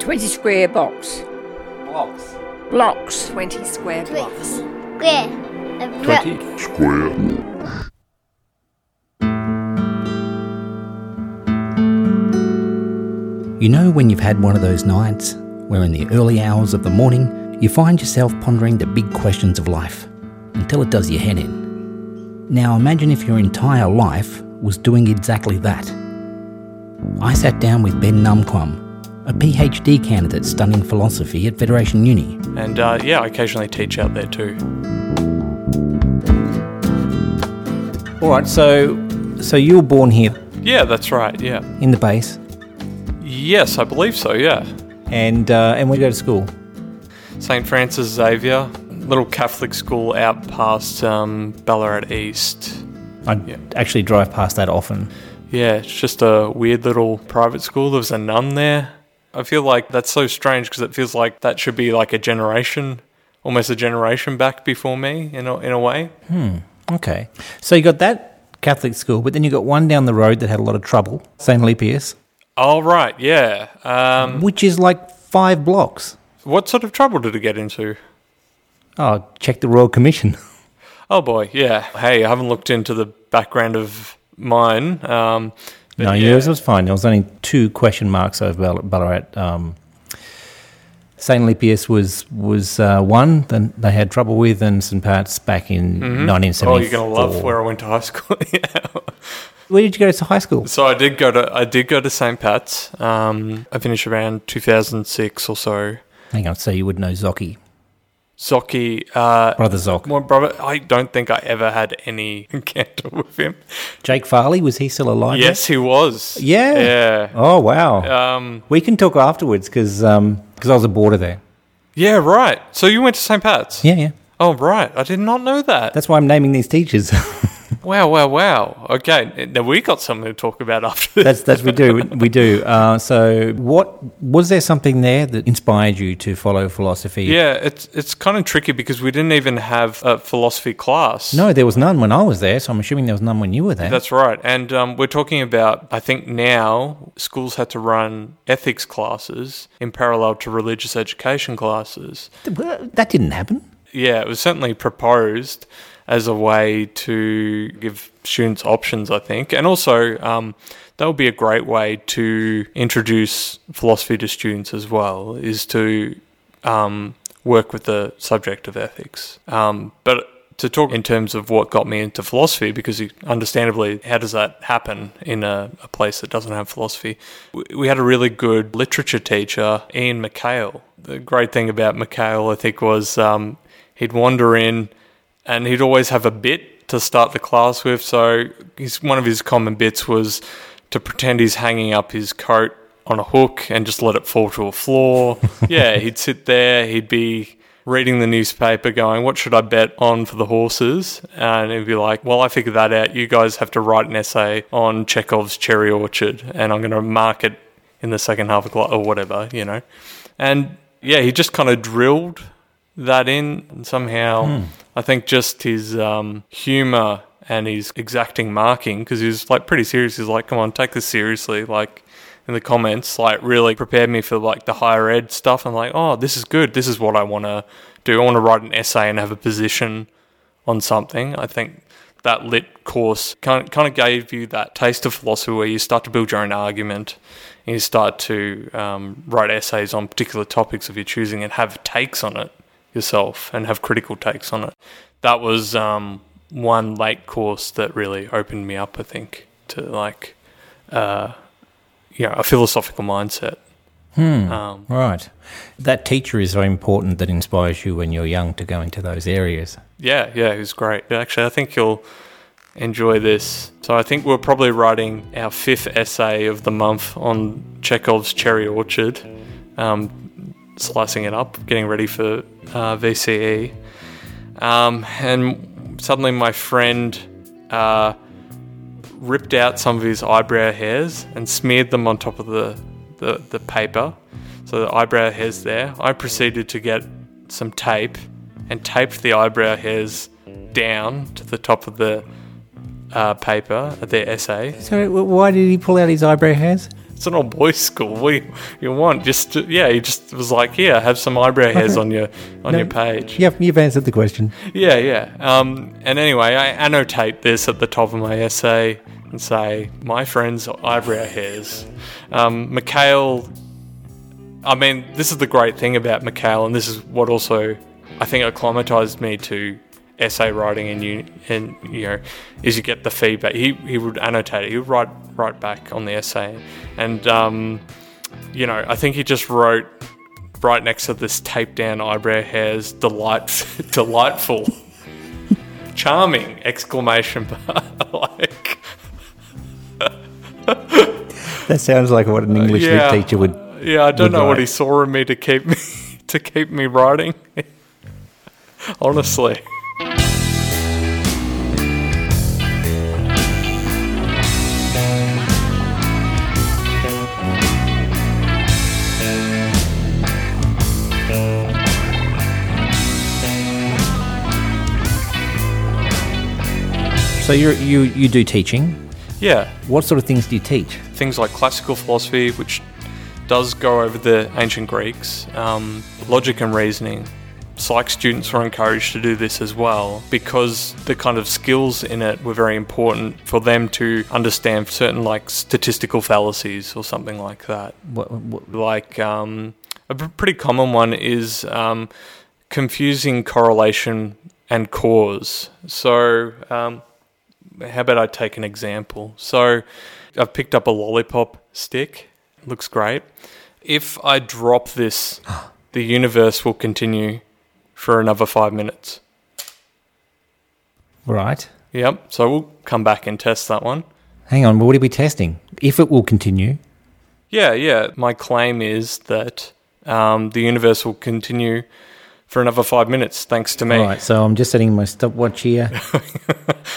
20 Square Blocks. Blocks. Blocks. 20 Square Blocks. 20 Square Blocks. You know when you've had one of those nights where in the early hours of the morning you find yourself pondering the big questions of life until it does your head in. Now imagine if your entire life was doing exactly that. I sat down with Ben Numquam, a PhD candidate studying philosophy at Federation Uni. And I occasionally teach out there too. All right, so you were born here? Yeah, that's right, yeah. In the base? Yes, I believe so, yeah. And where did you go to school? St Francis Xavier, little Catholic school out past Ballarat East. I actually drive past that often. Yeah, it's just a weird little private school. There was a nun there. I feel like that's so strange because it feels like that should be like almost a generation back before me in a way. Okay. So you got that Catholic school, but then you got one down the road that had a lot of trouble, St Lepius. Oh, right, yeah. Which is like 5 blocks. What sort of trouble did it get into? Oh, check the Royal Commission. Oh, boy, yeah. Hey, I haven't looked into the background of mine. Yours was fine. There was only 2 question marks over Ballarat. St Lepius was one that they had trouble with, and St Pat's back in 1974. Oh, you're going to love where I went to high school. Yeah. Where did you go to high school? So I did go to St Pat's. I finished around 2006 or so. Hang on, so you would know Zocchi. Brother Zoc. My brother. I don't think I ever had any encounter with him. Jake Farley, was he still alive? Yes, he was. Yeah. Oh, wow. We can talk afterwards because I was a boarder there. Yeah, right. So you went to St. Pat's? Yeah. Oh, right. I did not know that. That's why I'm naming these teachers. Wow. Okay. Now, we got something to talk about after this. That's we do. So what was there something there that inspired you to follow philosophy? Yeah, it's kind of tricky because we didn't even have a philosophy class. No, there was none when I was there, so I'm assuming there was none when you were there. That's right. And we're talking about, I think now, schools had to run ethics classes in parallel to religious education classes. That didn't happen. Yeah, it was certainly proposed as a way to give students options, I think. And also, that would be a great way to introduce philosophy to students as well, is to work with the subject of ethics. But to talk in terms of what got me into philosophy, because understandably, how does that happen in a place that doesn't have philosophy? We had a really good literature teacher, Ian McHale. The great thing about McHale, I think, was he'd wander in, and he'd always have a bit to start the class with. So one of his common bits was to pretend he's hanging up his coat on a hook and just let it fall to a floor. Yeah, he'd sit there. He'd be reading the newspaper going, what should I bet on for the horses? And he'd be like, well, I figured that out. You guys have to write an essay on Chekhov's Cherry Orchard and I'm going to mark it in the second half of class or whatever, you know. And, yeah, he just kind of drilled that in and somehow... I think just his humour and his exacting marking, because he was like pretty serious. He's like, come on, take this seriously. Like in the comments, like really prepared me for like the higher ed stuff. I'm like, oh, this is good. This is what I want to do. I want to write an essay and have a position on something. I think that lit course kind of gave you that taste of philosophy where you start to build your own argument and you start to write essays on particular topics of your choosing and have takes on it yourself and have critical takes on it. That was one late course that really opened me up, I think, to like a philosophical mindset. Right. That teacher is very important, that inspires you when you're young to go into those areas. Yeah, it was great. Actually, I think you'll enjoy this. So I think we're probably writing our 5th essay of the month on Chekhov's Cherry Orchard, slicing it up, getting ready for VCE. And suddenly my friend ripped out some of his eyebrow hairs and smeared them on top of the paper. So the eyebrow hairs there. I proceeded to get some tape and taped the eyebrow hairs down to the top of the paper, their essay. Sorry, why did he pull out his eyebrow hairs? It's an old boys' school. What do you want? Just he just was like, yeah, have some eyebrow hairs on your page. Yeah, you've answered the question. Yeah. And anyway, I annotate this at the top of my essay and say, my friend's eyebrow hairs. Mikhail, I mean, this is the great thing about Mikhail, and this is what also I think acclimatized me to essay writing and you get the feedback. He would annotate it. He would write back on the essay. And, I think he just wrote right next to this taped down eyebrow hairs, delightful, charming, exclamation mark. Like, that sounds like what an English lit teacher would. Yeah, I don't know what he saw in me to keep me writing. Honestly. So you do teaching? Yeah. What sort of things do you teach? Things like classical philosophy, which does go over the ancient Greeks, logic and reasoning. Psych students were encouraged to do this as well because the kind of skills in it were very important for them to understand certain like statistical fallacies or something like that. What? Like a pretty common one is confusing correlation and cause. So... how about I take an example? So I've picked up a lollipop stick. It looks great. If I drop this, the universe will continue for another 5 minutes. Right. Yep. So we'll come back and test that one. Hang on. What are we testing? If it will continue. Yeah. My claim is that the universe will continue for another 5 minutes, thanks to me. Right, so I'm just setting my stopwatch here.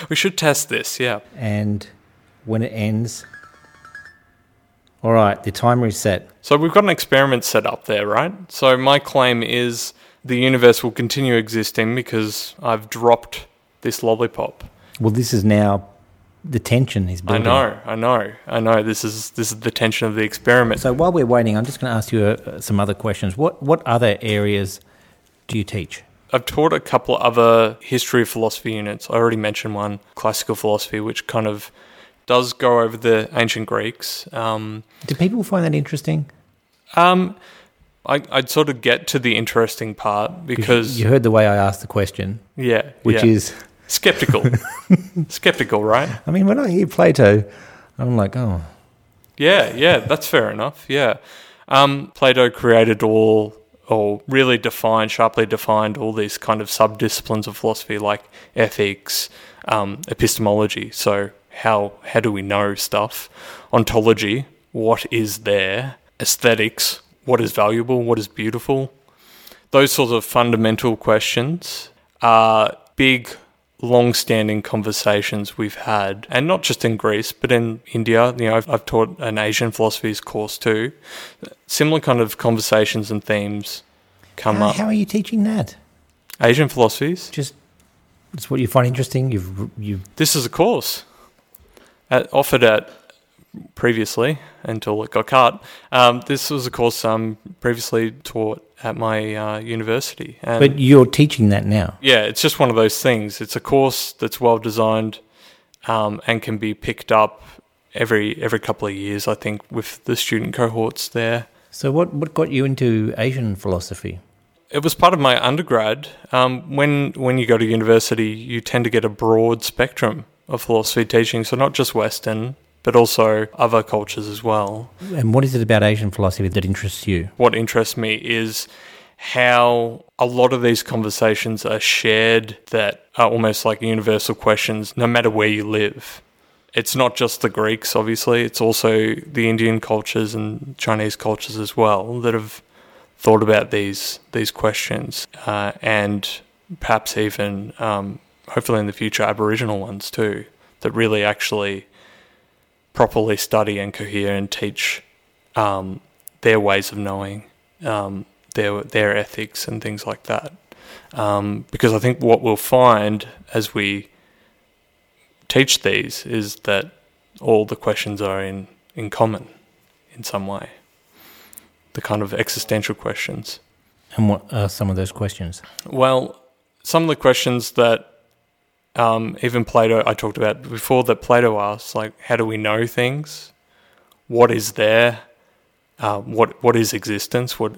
We should test this, yeah. And when it ends... All right, the timer is set. So we've got an experiment set up there, right? So my claim is the universe will continue existing because I've dropped this lollipop. Well, this is now... The tension is building. I know. This is the tension of the experiment. So while we're waiting, I'm just going to ask you some other questions. What other areas... do you teach? I've taught a couple of other history of philosophy units. I already mentioned one, classical philosophy, which kind of does go over the ancient Greeks. Do people find that interesting? I'd sort of get to the interesting part because... You heard the way I asked the question. Yeah. Which is... Skeptical, right? I mean, when I hear Plato, I'm like, oh. Yeah, that's fair enough, yeah. Plato created or really sharply defined all these kind of sub-disciplines of philosophy like ethics, epistemology, so how do we know stuff, ontology, what is there, aesthetics, what is valuable, what is beautiful. Those sorts of fundamental questions are big, long-standing conversations we've had, and not just in Greece, but in India. I've taught an Asian philosophies course too. Similar kind of conversations and themes come up. How are you teaching that? Asian philosophies. Just it's what you find interesting. This is a course offered at previously until it got cut. This was a course previously taught at my university. And but you're teaching that now? Yeah, it's just one of those things. It's a course that's well-designed and can be picked up every couple of years, I think, with the student cohorts there. So what got you into Asian philosophy? It was part of my undergrad. When you go to university, you tend to get a broad spectrum of philosophy teaching, so not just Western, but also other cultures as well. And what is it about Asian philosophy that interests you? What interests me is how a lot of these conversations are shared that are almost like universal questions no matter where you live. It's not just the Greeks, obviously. It's also the Indian cultures and Chinese cultures as well that have thought about these questions and perhaps even, hopefully in the future, Aboriginal ones too that really actually... properly study and cohere and teach their ways of knowing, their ethics and things like that. Because I think what we'll find as we teach these is that all the questions are in common in some way, the kind of existential questions. And what are some of those questions? Well, some of the questions that even Plato, I talked about before, that Plato asks, like, how do we know things? What is there? What is existence? What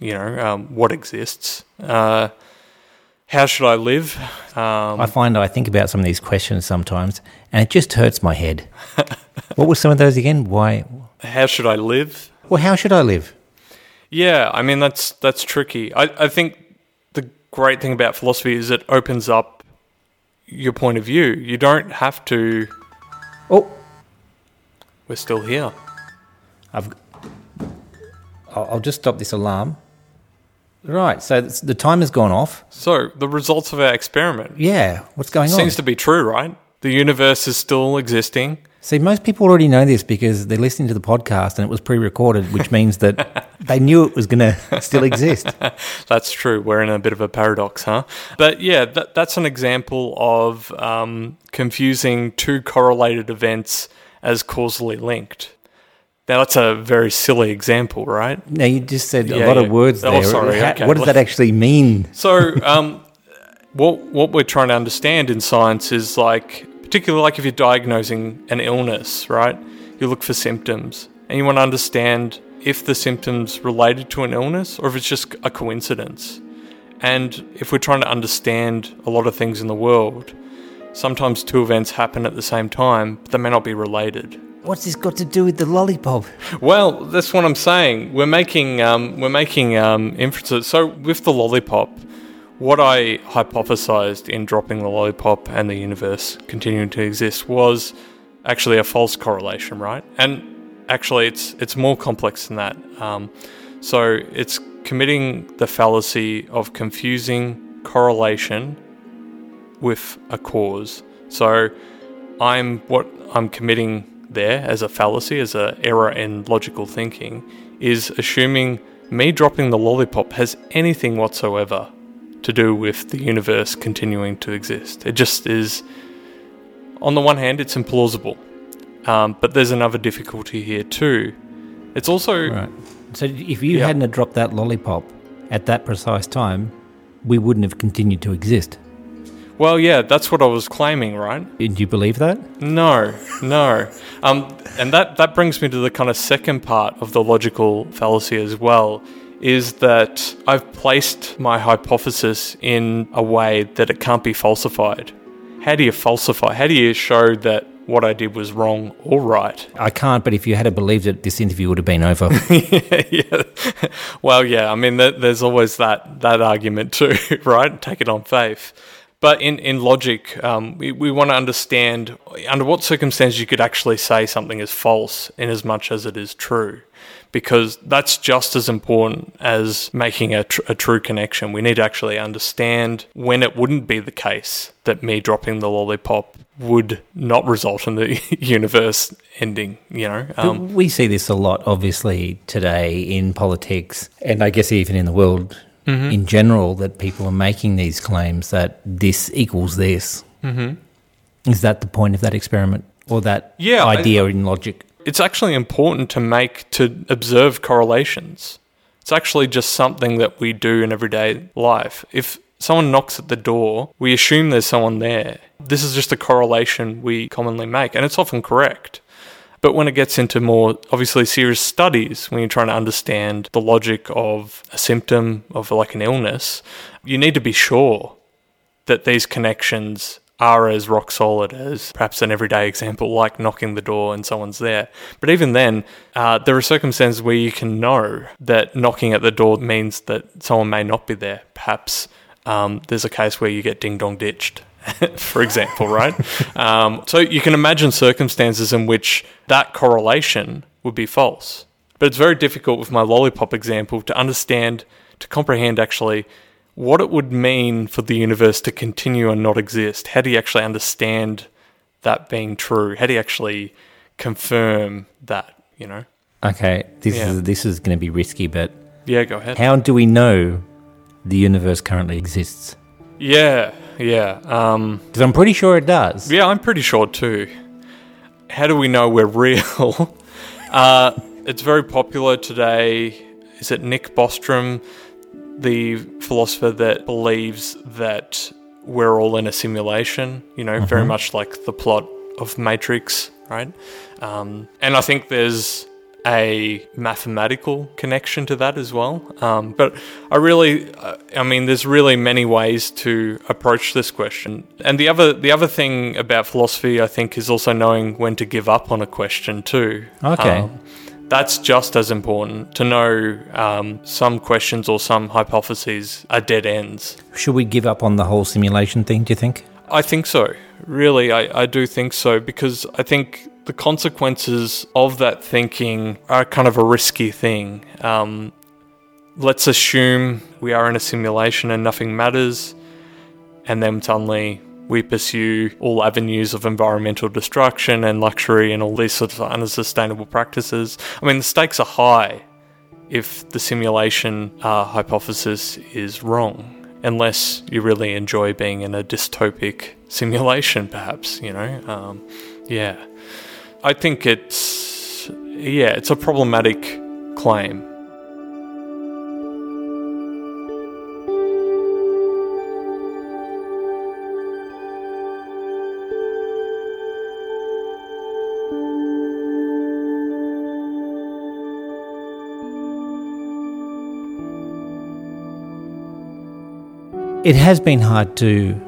exists? How should I live? I think about some of these questions sometimes, and it just hurts my head. What were some of those again? Why? How should I live? Well, how should I live? Yeah, I mean, that's tricky. I think the great thing about philosophy is it opens up your point of view. You don't have to... Oh. We're still here. I'll just stop this alarm. Right, so the time has gone off. So, the results of our experiment. Yeah, what's going on? Seems to be true, right? The universe is still existing. See, most people already know this because they're listening to the podcast and it was pre-recorded, which means that they knew it was going to still exist. That's true. We're in a bit of a paradox, huh? But yeah, that's an example of confusing two correlated events as causally linked. Now, that's a very silly example, right? Now, you just said a lot of words there. Oh, sorry. Okay. What does that actually mean? So, what we're trying to understand in science is, like, particularly like if you're diagnosing an illness, right? You look for symptoms and you want to understand if the symptoms related to an illness or if it's just a coincidence. And if we're trying to understand a lot of things in the world, sometimes two events happen at the same time, but they may not be related. What's this got to do with the lollipop? Well, that's what I'm saying. We're making inferences. So with the lollipop, what I hypothesized in dropping the lollipop and the universe continuing to exist was actually a false correlation, right? And actually, it's more complex than that. So it's committing the fallacy of confusing correlation with a cause. So what I'm committing there as a fallacy, as an error in logical thinking, is assuming me dropping the lollipop has anything whatsoever to do with the universe continuing to exist. It just is, on the one hand, it's implausible, but there's another difficulty here too. It's also... Right. So if you hadn't have dropped that lollipop at that precise time, we wouldn't have continued to exist. Well, yeah, that's what I was claiming, right? Did you believe that? No. And that brings me to the kind of second part of the logical fallacy as well, is that I've placed my hypothesis in a way that it can't be falsified. How do you falsify? How do you show that what I did was wrong or right? I can't, but if you had believed it, this interview would have been over. Yeah. Well, yeah, I mean, there's always that argument too, right? Take it on faith. But in logic, we want to understand under what circumstances you could actually say something is false in as much as it is true, because that's just as important as making a true connection. We need to actually understand when it wouldn't be the case that me dropping the lollipop would not result in the universe ending, you know. We see this a lot, obviously, today in politics and I guess even in the world. Mm-hmm. In general, that people are making these claims that this equals this. Mm-hmm. Is that the point of that experiment or that idea in logic? It's actually important to observe correlations. It's actually just something that we do in everyday life. If someone knocks at the door, we assume there's someone there. This is just a correlation we commonly make, and it's often correct. But when it gets into more, obviously, serious studies, when you're trying to understand the logic of a symptom of like an illness, you need to be sure that these connections are as rock solid as perhaps an everyday example, like knocking the door and someone's there. But even then, there are circumstances where you can know that knocking at the door means that someone may not be there. Perhaps there's a case where you get ding-dong ditched. For example, right? So you can imagine circumstances in which that correlation would be false. But it's very difficult with my lollipop example to comprehend actually what it would mean for the universe to continue and not exist. How do you actually understand that being true? How do you actually confirm that, you know? Okay, this is going to be risky, but... Yeah, go ahead. How do we know the universe currently exists? Yeah. Because I'm pretty sure it does. Yeah, I'm pretty sure too. How do we know we're real? It's very popular today. Is it Nick Bostrom, the philosopher that believes that we're all in a simulation, you know, very much like the plot of Matrix, right? And I think there's a mathematical connection to that as well. But I mean, there's really many ways to approach this question. And the other thing about philosophy, I think, is also knowing when to give up on a question too. Okay. That's just as important, to know some questions or some hypotheses are dead ends. Should we give up on the whole simulation thing, do you think? I think so. Really, I do think so, because I think the consequences of that thinking are kind of a risky thing. Let's assume we are in a simulation and nothing matters, and then suddenly we pursue all avenues of environmental destruction and luxury and all these sorts of unsustainable practices. I mean, the stakes are high if the simulation hypothesis is wrong, unless you really enjoy being in a dystopic simulation, perhaps, you know? Yeah. I think it's a problematic claim. It has been hard to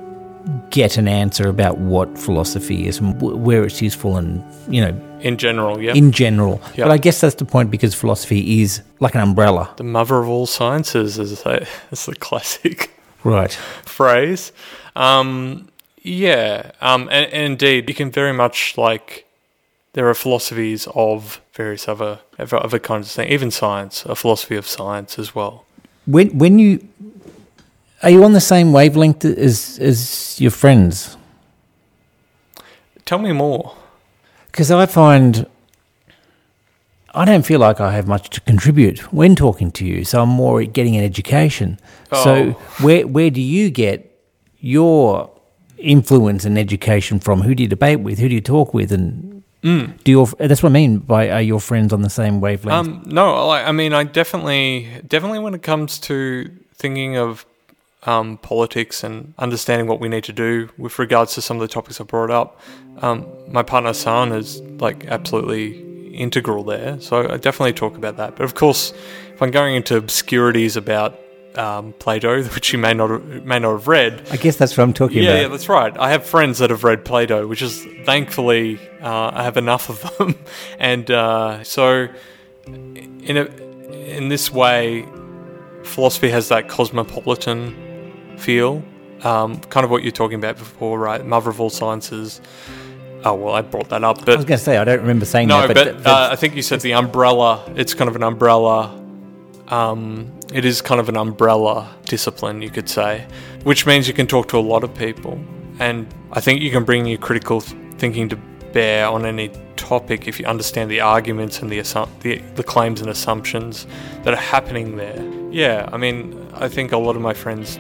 get an answer about what philosophy is and where it's useful and, you know... In general, yeah. In general. Yep. But I guess that's the point, because philosophy is like an umbrella. The mother of all sciences is the classic phrase. Yeah. And indeed, you can very much like... There are philosophies of various other kinds of things, even science, a philosophy of science as well. When you... Are you on the same wavelength as your friends? Tell me more. Because I find I don't feel like I have much to contribute when talking to you, so I'm more getting an education. Oh. So where do you get your influence and education from? Who do you debate with? Who do you talk with? And that's what I mean by are your friends on the same wavelength? No, I mean, I definitely when it comes to thinking of politics and understanding what we need to do with regards to some of the topics I brought up. My partner San is like absolutely integral there, so I definitely talk about that. But of course, if I'm going into obscurities about Plato, which you may not have read, I guess that's what I'm talking about. Yeah, that's right. I have friends that have read Plato, which is thankfully I have enough of them, and so in this way, philosophy has that cosmopolitan feel, kind of what you're talking about before, right? Mother of all sciences. Oh, well, I brought that up. But I was going to say, I don't remember saying that. No, but I think you said the umbrella. It's kind of an umbrella. It is kind of an umbrella discipline, you could say, which means you can talk to a lot of people. And I think you can bring your critical thinking to bear on any topic if you understand the arguments and the claims and assumptions that are happening there. Yeah, I mean, I think a lot of my friends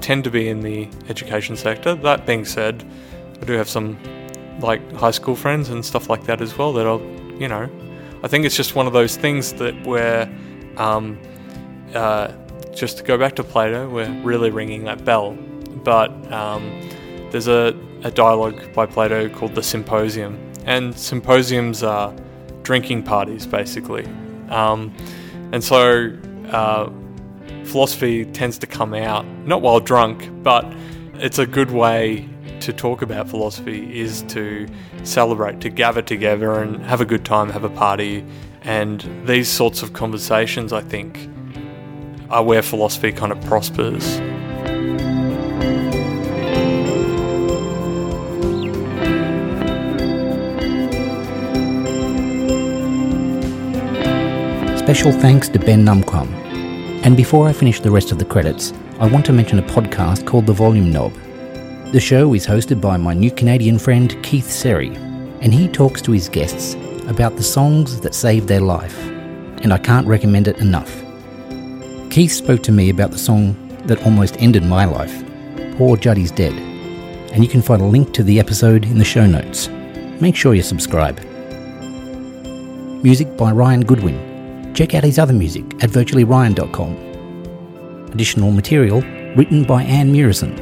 tend to be in the education sector. That being said, I do have some like high school friends and stuff like that as well that I'll, you know, I think it's just one of those things that we're, just to go back to Plato, we're really ringing that bell. But there's a dialogue by Plato called the Symposium, and symposiums are drinking parties basically. And so... philosophy tends to come out, not while drunk, but it's a good way to talk about philosophy is to celebrate, to gather together and have a good time, have a party. And these sorts of conversations, I think, are where philosophy kind of prospers. Special thanks to Ben Numquam. And before I finish the rest of the credits, I want to mention a podcast called The Volume Knob. The show is hosted by my new Canadian friend Keith Serry, and he talks to his guests about the songs that saved their life, and I can't recommend it enough. Keith spoke to me about the song that almost ended my life, Pore Jud Is Dead, and you can find a link to the episode in the show notes. Make sure you subscribe. Music by Ryan Goodwin. Check out his other music at virtuallyryan.com. Additional material written by Anne Murison.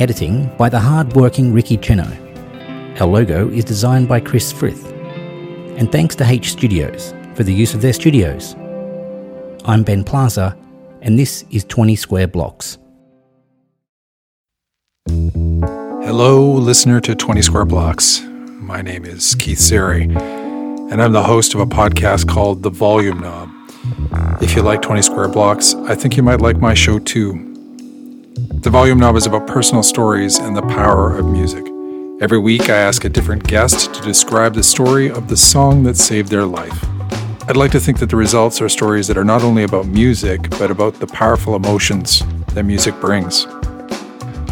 Editing by the hard-working Ricky Chenow. Our logo is designed by Chris Frith. And thanks to H Studios for the use of their studios. I'm Ben Plaza, and this is 20 Square Blocks. Hello, listener to 20 Square Blocks. My name is Keith Serry, and I'm the host of a podcast called The Volume Knob. If you like 20 Square Blocks, I think you might like my show too. The Volume Knob is about personal stories and the power of music. Every week I ask a different guest to describe the story of the song that saved their life. I'd like to think that the results are stories that are not only about music, but about the powerful emotions that music brings.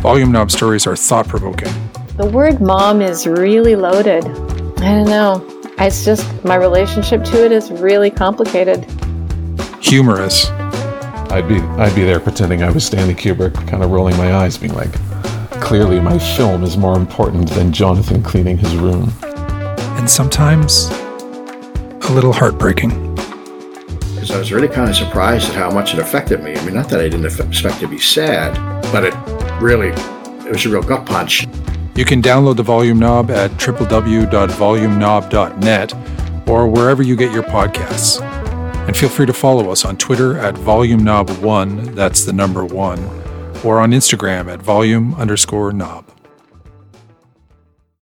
Volume Knob stories are thought-provoking. The word mom is really loaded. I don't know. It's just my relationship to it is really complicated. Humorous. I'd be there pretending I was Stanley Kubrick, kind of rolling my eyes, being like, clearly my film is more important than Jonathan cleaning his room. And sometimes a little heartbreaking. Because I was really kind of surprised at how much it affected me. I mean, not that I didn't expect to be sad, but it was a real gut punch. You can download The Volume Knob at www.volumeknob.net or wherever you get your podcasts. And feel free to follow us on Twitter at volumeknob1, that's the number 1, or on Instagram at volume_knob.